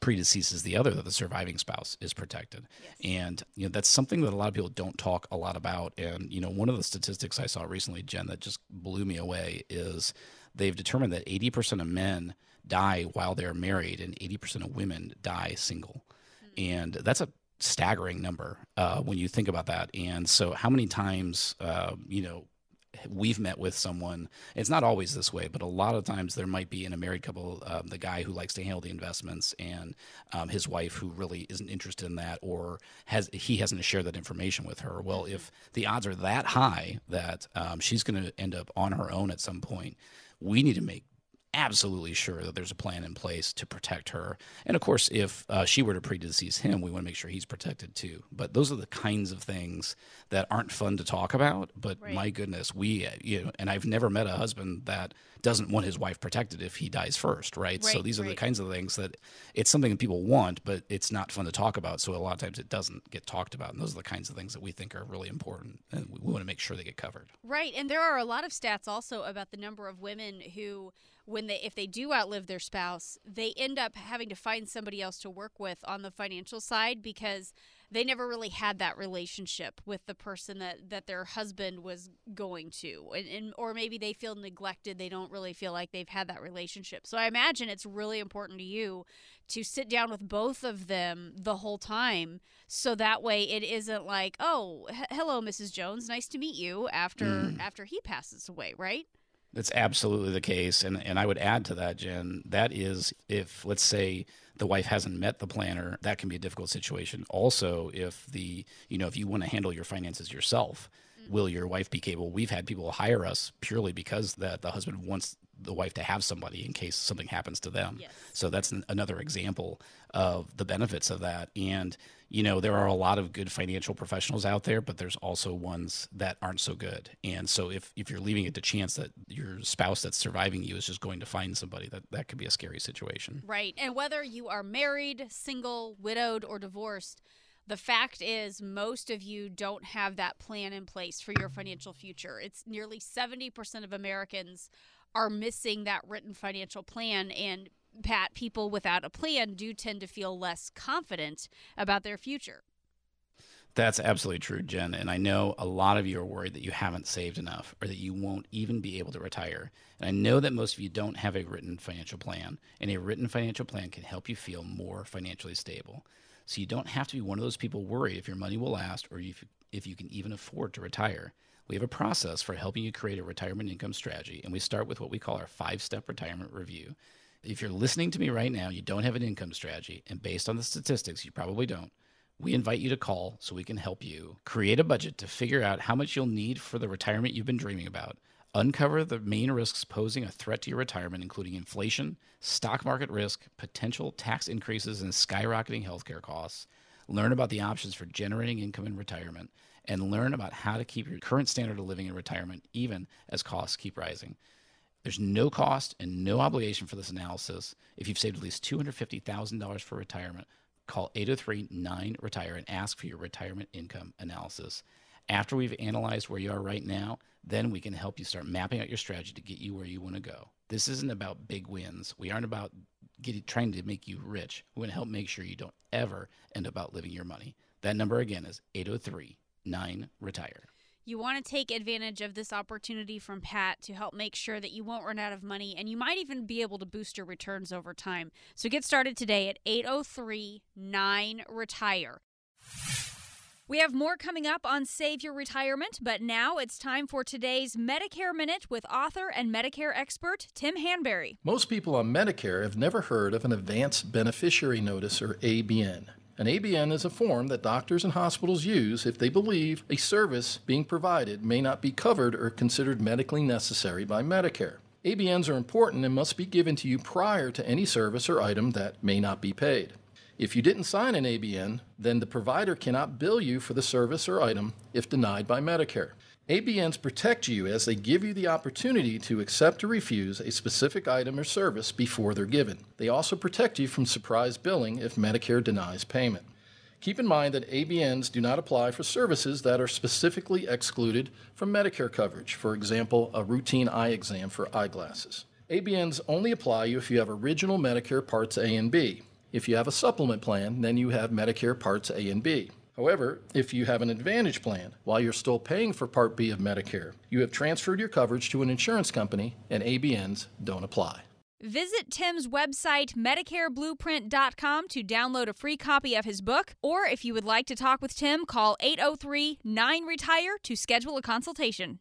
predeceases the other, that the surviving spouse is protected? Yes. And you know, that's something that a lot of people don't talk a lot about. And you know, one of the statistics I saw recently, Jen, that just blew me away is they've determined that eighty percent of men die while they're married, and eighty percent of women die single. Mm-hmm. And that's a staggering number uh, when you think about that. And so how many times, uh, you know, we've met with someone, it's not always this way, but a lot of times there might be in a married couple, um, the guy who likes to handle the investments and um, his wife who really isn't interested in that, or has he hasn't shared that information with her. Well, if the odds are that high that um, she's going to end up on her own at some point, we need to make absolutely sure that there's a plan in place to protect her. And of course, if uh, she were to predecease him, we want to make sure he's protected too. But those are the kinds of things that aren't fun to talk about. But right. my goodness, we, you know, and I've never met a husband that doesn't want his wife protected if he dies first, right? right so these are right. the kinds of things that it's something that people want, but it's not fun to talk about. So a lot of times it doesn't get talked about. And those are the kinds of things that we think are really important. And we want to make sure they get covered. Right. And there are a lot of stats also about the number of women who, when they, if they do outlive their spouse, they end up having to find somebody else to work with on the financial side because they never really had that relationship with the person that, that their husband was going to. And, and or maybe they feel neglected. They don't really feel like they've had that relationship. So I imagine it's really important to you to sit down with both of them the whole time. So that way it isn't like, oh, h- hello, Missus Jones, nice to meet you after mm. after he passes away, right? That's absolutely the case. And and I would add to that, Jen, that is if, let's say, the wife hasn't met the planner, that can be a difficult situation. Also, if the, you know, if you want to handle your finances yourself, mm-hmm. will your wife be capable? We've had people hire us purely because that the husband wants the wife to have somebody in case something happens to them. Yes. So that's an, another example of the benefits of that. And, you know, there are a lot of good financial professionals out there, but there's also ones that aren't so good. And so if, if you're leaving it to chance that your spouse that's surviving you is just going to find somebody, that, that could be a scary situation. Right. And whether you are married, single, widowed, or divorced, the fact is most of you don't have that plan in place for your financial future. It's nearly seventy percent of Americans are missing that written financial plan. And Pat, people without a plan do tend to feel less confident about their future. That's absolutely true, Jen. And I know a lot of you are worried that you haven't saved enough or that you won't even be able to retire. And I know that most of you don't have a written financial plan, and a written financial plan can help you feel more financially stable. So you don't have to be one of those people worried if your money will last or if, if you can even afford to retire. We have a process for helping you create a retirement income strategy, and we start with what we call our five-step retirement review. If you're listening to me right now, you don't have an income strategy, and based on the statistics, you probably don't. We invite you to call so we can help you create a budget to figure out how much you'll need for the retirement you've been dreaming about, uncover the main risks posing a threat to your retirement, including inflation, stock market risk, potential tax increases, and skyrocketing healthcare costs, learn about the options for generating income in retirement, and learn about how to keep your current standard of living in retirement, even as costs keep rising. There's no cost and no obligation for this analysis. If you've saved at least two hundred fifty thousand dollars for retirement, call eight oh three, nine, retire and ask for your retirement income analysis. After we've analyzed where you are right now, then we can help you start mapping out your strategy to get you where you want to go. This isn't about big wins. We aren't about getting, trying to make you rich. We want to help make sure you don't ever end up outliving your money. That number again is eight oh three, nine, retire. You want to take advantage of this opportunity from Pat to help make sure that you won't run out of money, and you might even be able to boost your returns over time. So get started today at eight oh three, nine, retire. We have more coming up on Save Your Retirement, but now it's time for today's Medicare Minute with author and Medicare expert Tim Hanberry. Most people on Medicare have never heard of an Advanced Beneficiary Notice, or A B N. An A B N is a form that doctors and hospitals use if they believe a service being provided may not be covered or considered medically necessary by Medicare. A B Ns are important and must be given to you prior to any service or item that may not be paid. If you didn't sign an A B N, then the provider cannot bill you for the service or item if denied by Medicare. A B Ns protect you as they give you the opportunity to accept or refuse a specific item or service before they're given. They also protect you from surprise billing if Medicare denies payment. Keep in mind that A B Ns do not apply for services that are specifically excluded from Medicare coverage, for example, a routine eye exam for eyeglasses. A B Ns only apply you if you have original Medicare Parts A and B. If you have a supplement plan, then you have Medicare Parts A and B. However, if you have an Advantage plan, while you're still paying for Part B of Medicare, you have transferred your coverage to an insurance company, and A B Ns don't apply. Visit Tim's website, Medicare Blueprint dot com, to download a free copy of his book, or if you would like to talk with Tim, call eight oh three, nine, retire to schedule a consultation.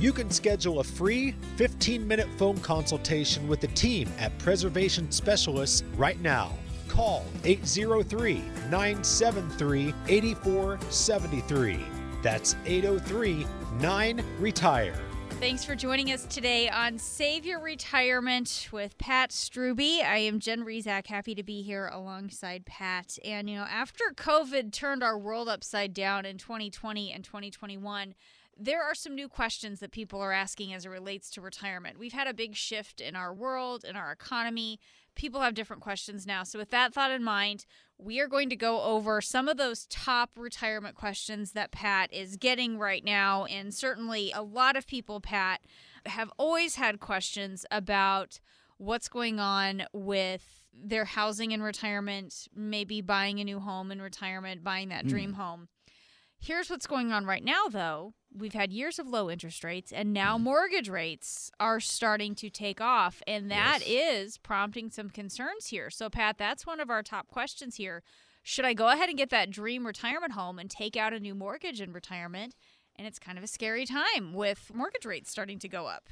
You can schedule a free fifteen minute phone consultation with the team at Preservation Specialists right now. Call eight zero three, nine seven three, eight four seven three. That's eight oh three, nine, retire. Thanks for joining us today on Save Your Retirement with Pat Strube. I am Jen Rezac, happy to be here alongside Pat. And, you know, after COVID turned our world upside down in twenty twenty and twenty twenty-one, there are some new questions that people are asking as it relates to retirement. We've had a big shift in our world, in our economy. People have different questions now. So with that thought in mind, we are going to go over some of those top retirement questions that Pat is getting right now. And certainly a lot of people, Pat, have always had questions about what's going on with their housing in retirement, maybe buying a new home in retirement, buying that mm. dream home. Here's what's going on right now, though. We've had years of low interest rates, and now mortgage rates are starting to take off, and that yes. is prompting some concerns here. So, Pat, that's one of our top questions here. Should I go ahead and get that dream retirement home and take out a new mortgage in retirement? And it's kind of a scary time with mortgage rates starting to go up.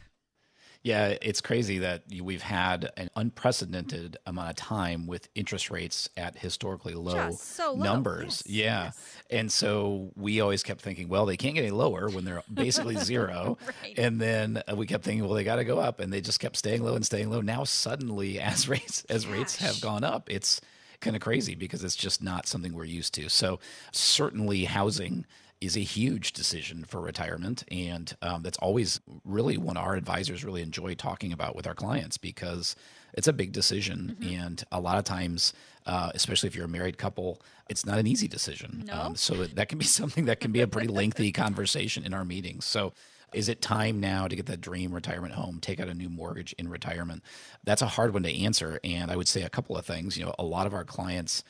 Yeah, it's crazy that we've had an unprecedented amount of time with interest rates at historically low, so low. numbers. Yes. Yeah. Yes. And so we always kept thinking, well, they can't get any lower when they're basically zero. Right. And then we kept thinking, well, they got to go up. And they just kept staying low and staying low. Now, suddenly, as rates as Gosh. rates have gone up, it's kind of crazy because it's just not something we're used to. So certainly housing is a huge decision for retirement. And um, that's always really one our advisors really enjoy talking about with our clients because it's a big decision. Mm-hmm. And a lot of times, uh, especially if you're a married couple, it's not an easy decision. No. Um, so that can be something that can be a pretty lengthy conversation in our meetings. So is it time now to get that dream retirement home, take out a new mortgage in retirement? That's a hard one to answer. And I would say a couple of things. You know, a lot of our clients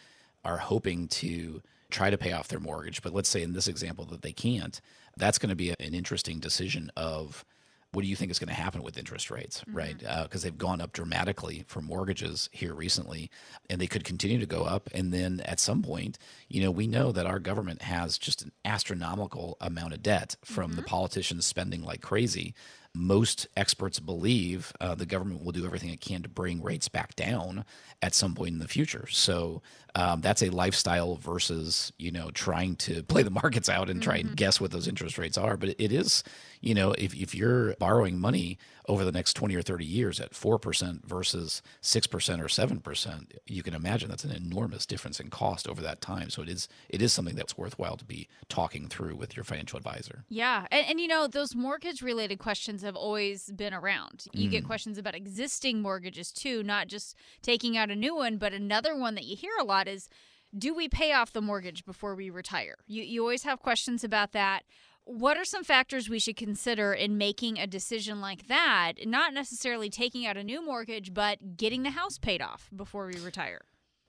are hoping to try to pay off their mortgage, but let's say in this example that they can't, that's going to be an interesting decision of what do you think is going to happen with interest rates, mm-hmm. right? Because uh, they've gone up dramatically for mortgages here recently, and they could continue to go up. And then at some point, you know, we know that our government has just an astronomical amount of debt from mm-hmm. the politicians spending like crazy. Most experts believe uh, the government will do everything it can to bring rates back down at some point in the future. So um, that's a lifestyle versus, you know, trying to play the markets out and mm-hmm. try and guess what those interest rates are. But it is, you know, if, if you're borrowing money over the next twenty or thirty years at four percent versus six percent or seven percent, you can imagine that's an enormous difference in cost over that time. So it is it is something that's worthwhile to be talking through with your financial advisor. Yeah. And, and you know, those mortgage-related questions have always been around. You mm. get questions about existing mortgages too, not just taking out a new one, but another one that you hear a lot is, do we pay off the mortgage before we retire? You you always have questions about that. What are some factors we should consider in making a decision like that? Not necessarily taking out a new mortgage, but getting the house paid off before we retire.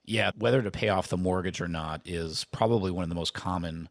Yeah, whether to pay off the mortgage or not is probably one of the most common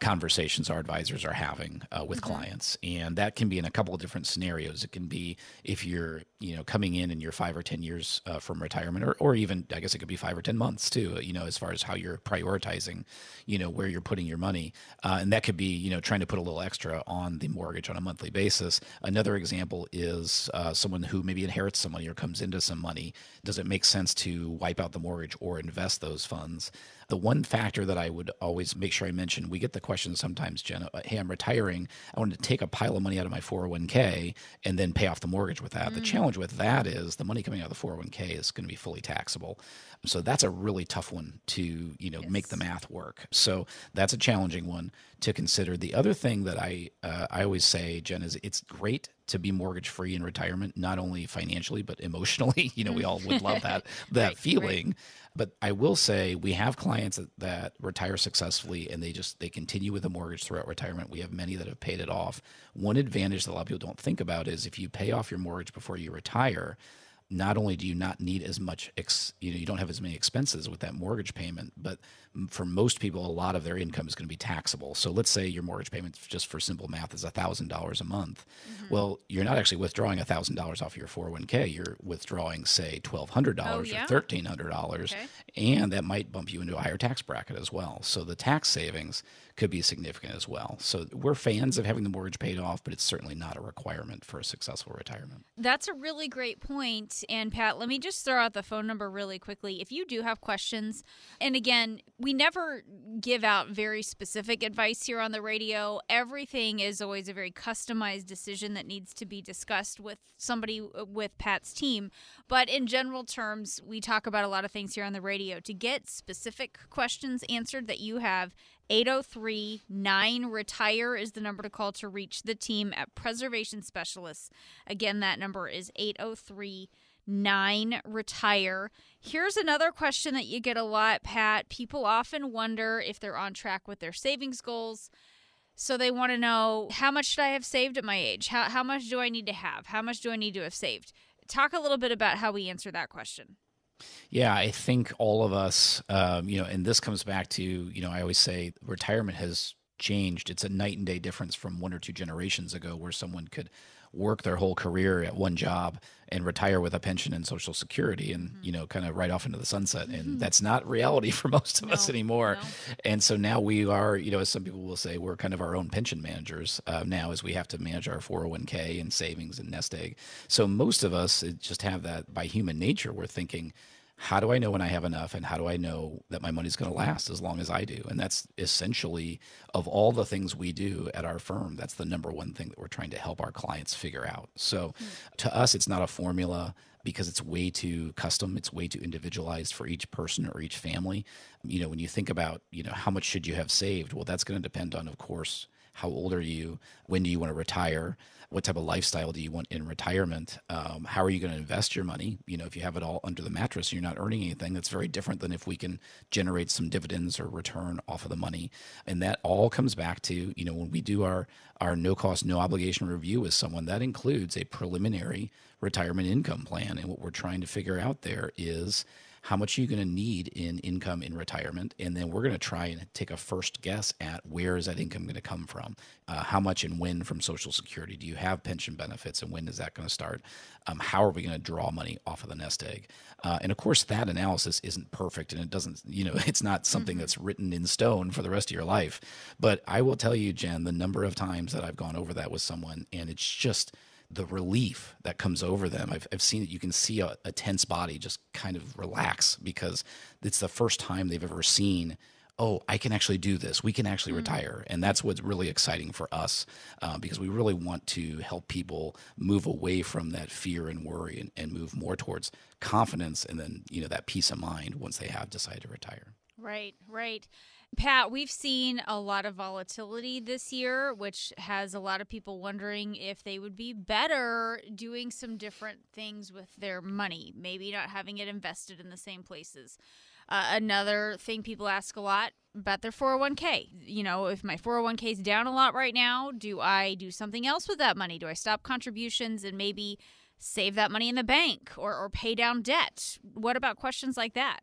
conversations our advisors are having uh, with mm-hmm. clients. And that can be in a couple of different scenarios. It can be if you're, you know, coming in and you're five or ten years uh, from retirement, or, or even, I guess it could be five or ten months too, you know, as far as how you're prioritizing, you know, where you're putting your money. Uh, and that could be, you know, trying to put a little extra on the mortgage on a monthly basis. Another example is uh, someone who maybe inherits some money or comes into some money. Does it make sense to wipe out the mortgage or invest those funds? The one factor that I would always make sure I mention, we get the question sometimes, Jen, hey, I'm retiring. I wanted to take a pile of money out of my four oh one k and then pay off the mortgage with that. Mm-hmm. The challenge with that is the money coming out of the four oh one k is going to be fully taxable. So that's a really tough one to, you know, yes. make the math work. So that's a challenging one to consider. The other thing that I uh, I always say, Jen, is it's great to be mortgage-free in retirement, not only financially, but emotionally. You know, we all would love that that right, feeling. Right. But I will say we have clients that, that retire successfully and they just, they continue with a mortgage throughout retirement. We have many that have paid it off. One advantage that a lot of people don't think about is if you pay off your mortgage before you retire, not only do you not need as much, ex, you know, you don't have as many expenses with that mortgage payment, but for most people, a lot of their income is going to be taxable. So let's say your mortgage payment, just for simple math, is one thousand dollars a month. Mm-hmm. Well, you're not actually withdrawing one thousand dollars off your four oh one k. You're withdrawing, say, twelve hundred dollars oh, yeah? or thirteen hundred dollars, okay. And that might bump you into a higher tax bracket as well. So the tax savings could be significant as well. So we're fans of having the mortgage paid off, but it's certainly not a requirement for a successful retirement. That's a really great point. And Pat, let me just throw out the phone number really quickly. If you do have questions, and again, we never give out very specific advice here on the radio. Everything is always a very customized decision that needs to be discussed with somebody with Pat's team. But in general terms, we talk about a lot of things here on the radio. To get specific questions answered that you have, eight oh three, nine, retire is the number to call to reach the team at Preservation Specialists. Again, that number is eight oh three, nine, retire. Here's another question that you get a lot, Pat. People often wonder if they're on track with their savings goals. So they want to know, how much should I have saved at my age? How, how much do I need to have? How much do I need to have saved? Talk a little bit about how we answer that question. Yeah, I think all of us, um, you know, and this comes back to, you know, I always say retirement has changed. It's a night and day difference from one or two generations ago, where someone could work their whole career at one job and retire with a pension and Social Security and, mm-hmm. you know, kind of right off into the sunset. Mm-hmm. And that's not reality for most of no, us anymore. No. And so now we are, you know, as some people will say, we're kind of our own pension managers uh, now, as we have to manage our four oh one k and savings and nest egg. So most of us just have that by human nature. We're thinking, how do I know when I have enough, and how do I know that my money's going to last as long as I do? And that's essentially, of all the things we do at our firm, that's the number one thing that we're trying to help our clients figure out. So mm-hmm. to us, it's not a formula, because it's way too custom. It's way too individualized for each person or each family. You know, when you think about, you know, how much should you have saved? Well, that's going to depend on, of course, how old are you? When do you want to retire? What type of lifestyle do you want in retirement? Um, how are you going to invest your money? You know, if you have it all under the mattress and you're not earning anything, that's very different than if we can generate some dividends or return off of the money. And that all comes back to, you know, when we do our, our no cost, no obligation review with someone, that includes a preliminary retirement income plan. And what we're trying to figure out there is, how much are you going to need in income in retirement? And then we're going to try and take a first guess at, where is that income going to come from? Uh, how much and when from Social Security? Do you have pension benefits, and when is that going to start? Um, how are we going to draw money off of the nest egg? Uh, and of course, that analysis isn't perfect, and it doesn't, you know, it's not something mm-hmm. that's written in stone for the rest of your life. But I will tell you, Jen, the number of times that I've gone over that with someone, and it's just the relief that comes over them. I've, I've seen it. You can see a, a tense body just kind of relax, because it's the first time they've ever seen, oh, I can actually do this. We can actually mm-hmm. retire. And that's what's really exciting for us, uh, because we really want to help people move away from that fear and worry, and, and move more towards confidence, and then, you know, that peace of mind once they have decided to retire. Right, right. Pat, we've seen a lot of volatility this year, which has a lot of people wondering if they would be better doing some different things with their money, maybe not having it invested in the same places. Uh, another thing people ask a lot about their four oh one k. You know, if my four oh one k is down a lot right now, do I do something else with that money? Do I stop contributions and maybe save that money in the bank, or, or pay down debt? What about questions like that?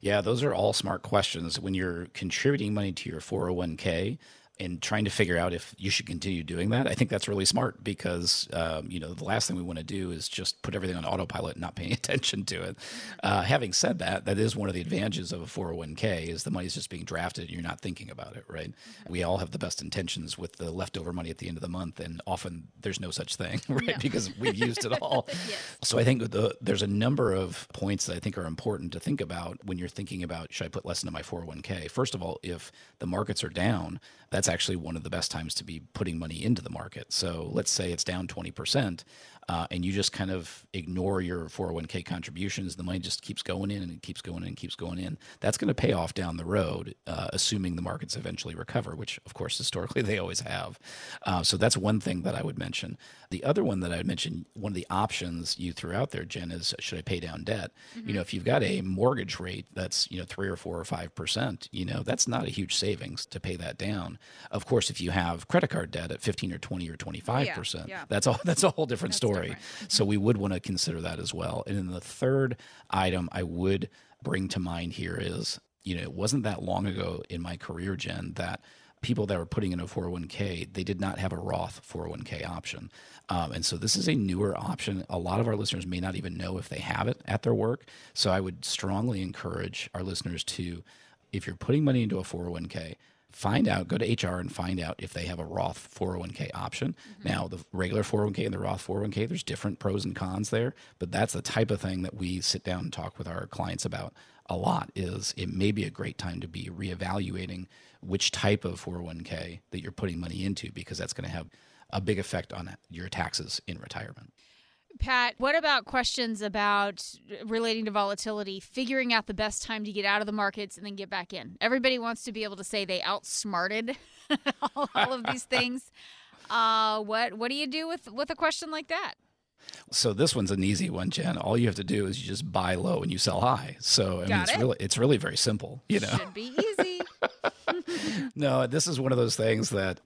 Yeah, those are all smart questions. When you're contributing money to your four oh one k and trying to figure out if you should continue doing that, I think that's really smart, because um, you know, the last thing we want to do is just put everything on autopilot and not paying attention to it. Uh, having said that, that is one of the advantages of a four oh one k, is the money's just being drafted and you're not thinking about it, right? Okay. We all have the best intentions with the leftover money at the end of the month, and often there's no such thing, right? No. Because we've used it all. Yes. So I think the, there's a number of points that I think are important to think about when you're thinking about, should I put less into my four oh one k? First of all, if the markets are down, that's actually one of the best times to be putting money into the market. So let's say it's down twenty percent uh, and you just kind of ignore your four oh one k contributions. The money just keeps going in and it keeps going in and keeps going in. That's going to pay off down the road, uh, assuming the markets eventually recover, which of course, historically, they always have. Uh, so that's one thing that I would mention. The other one that I would mention, one of the options you threw out there, Jen, is should I pay down debt? Mm-hmm. You know, if you've got a mortgage rate that's, you know, three or four or five percent, you know, that's not a huge savings to pay that down. Of course, if you have credit card debt at fifteen or twenty or twenty-five yeah, percent, yeah. that's all. That's a whole different that's story. Different. So we would want to consider that as well. And then the third item I would bring to mind here is, you know, it wasn't that long ago in my career, Jen, that people that were putting in a four oh one k, they did not have a Roth four oh one k option. Um, and so this is a newer option. A lot of our listeners may not even know if they have it at their work. So I would strongly encourage our listeners to, if you're putting money into a four oh one k, find out, go to H R and find out if they have a Roth four oh one k option. Mm-hmm. Now, the regular four oh one k and the Roth four oh one k, there's different pros and cons there, but that's the type of thing that we sit down and talk with our clients about a lot. Is it may be a great time to be reevaluating which type of four oh one k that you're putting money into, because that's going to have a big effect on your taxes in retirement. Pat, what about questions about relating to volatility, figuring out the best time to get out of the markets and then get back in? Everybody wants to be able to say they outsmarted all, all of these things. Uh, what what do you do with, with a question like that? So this one's an easy one, Jen. All you have to do is you just buy low and you sell high. So I Got mean, it's it. really it's really very simple. You know, should be easy. No, this is one of those things that.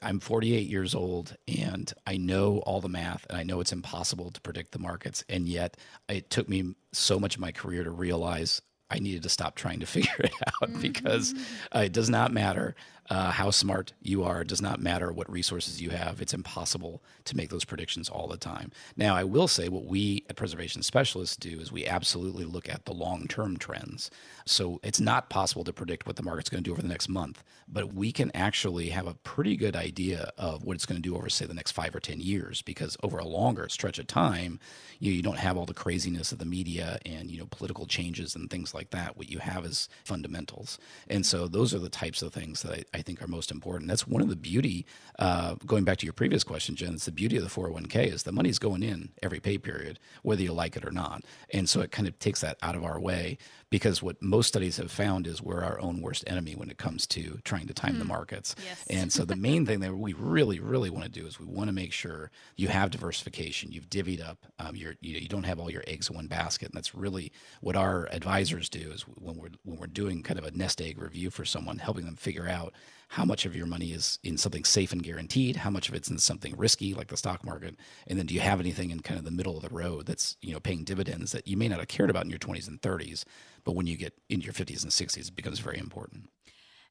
I'm forty-eight years old and I know all the math and I know it's impossible to predict the markets. And yet it took me so much of my career to realize I needed to stop trying to figure it out, mm-hmm. because uh, it does not matter uh, how smart you are. It does not matter what resources you have. It's impossible to make those predictions all the time. Now, I will say what we at Preservation Specialists do is we absolutely look at the long-term trends. So it's not possible to predict what the market's going to do over the next month, but we can actually have a pretty good idea of what it's going to do over, say, the next five or ten years, because over a longer stretch of time, you, you don't have all the craziness of the media and, you know, political changes and things like like that. What you have is fundamentals. And so those are the types of things that I, I think are most important. That's one of the beauty, uh, going back to your previous question, Jen, it's the beauty of the four oh one k is the money's going in every pay period, whether you like it or not. And so it kind of takes that out of our way, because what most studies have found is we're our own worst enemy when it comes to trying to time mm. the markets. Yes. And so the main thing that we really, really want to do is we want to make sure you have diversification, you've divvied up, um, you're, you know, you don't have all your eggs in one basket. And that's really what our advisors do is when we're when we're doing kind of a nest egg review for someone, helping them figure out how much of your money is in something safe and guaranteed, how much of it's in something risky like the stock market, and then do you have anything in kind of the middle of the road that's, you know, paying dividends that you may not have cared about in your twenties and thirties, but when you get into your fifties and sixties, it becomes very important.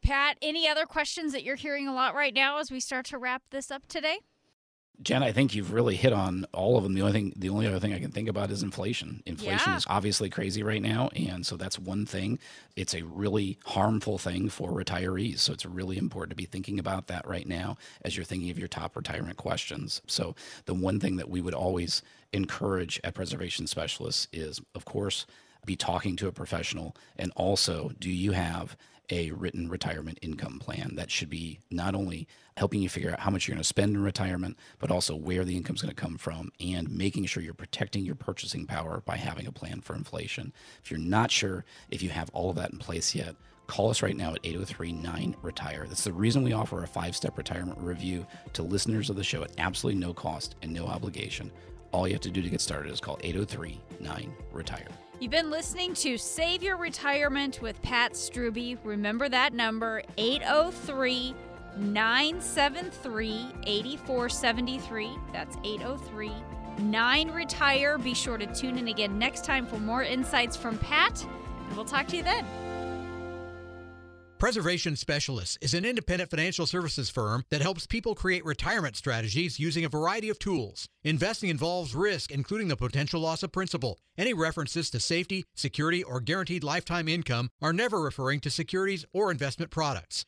Pat, any other questions that you're hearing a lot right now as we start to wrap this up today? Jen, I think you've really hit on all of them. The only thing, the only other thing I can think about is inflation. Inflation yeah. is obviously crazy right now. And so that's one thing. It's a really harmful thing for retirees. So it's really important to be thinking about that right now as you're thinking of your top retirement questions. So the one thing that we would always encourage at Preservation Specialists is, of course, be talking to a professional. And also, do you have a written retirement income plan that should be not only helping you figure out how much you're going to spend in retirement, but also where the income's going to come from, and making sure you're protecting your purchasing power by having a plan for inflation. If you're not sure if you have all of that in place yet, call us right now at eight oh three, nine, retire. That's the reason we offer a five-step retirement review to listeners of the show at absolutely no cost and no obligation. All you have to do to get started is call eight oh three, nine, retire. You've been listening to Save Your Retirement with Pat Strube. Remember that number, eight oh three, nine seven three, eight four seven three. That's eight oh three, nine, retire. Be sure to tune in again next time for more insights from Pat, and we'll talk to you then. Preservation Specialists is an independent financial services firm that helps people create retirement strategies using a variety of tools. Investing involves risk, including the potential loss of principal. Any references to safety, security, or guaranteed lifetime income are never referring to securities or investment products.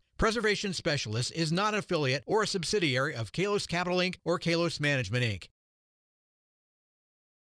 Preservation Specialist is not an affiliate or a subsidiary of Kalos Capital, Incorporated or Kalos Management, Incorporated.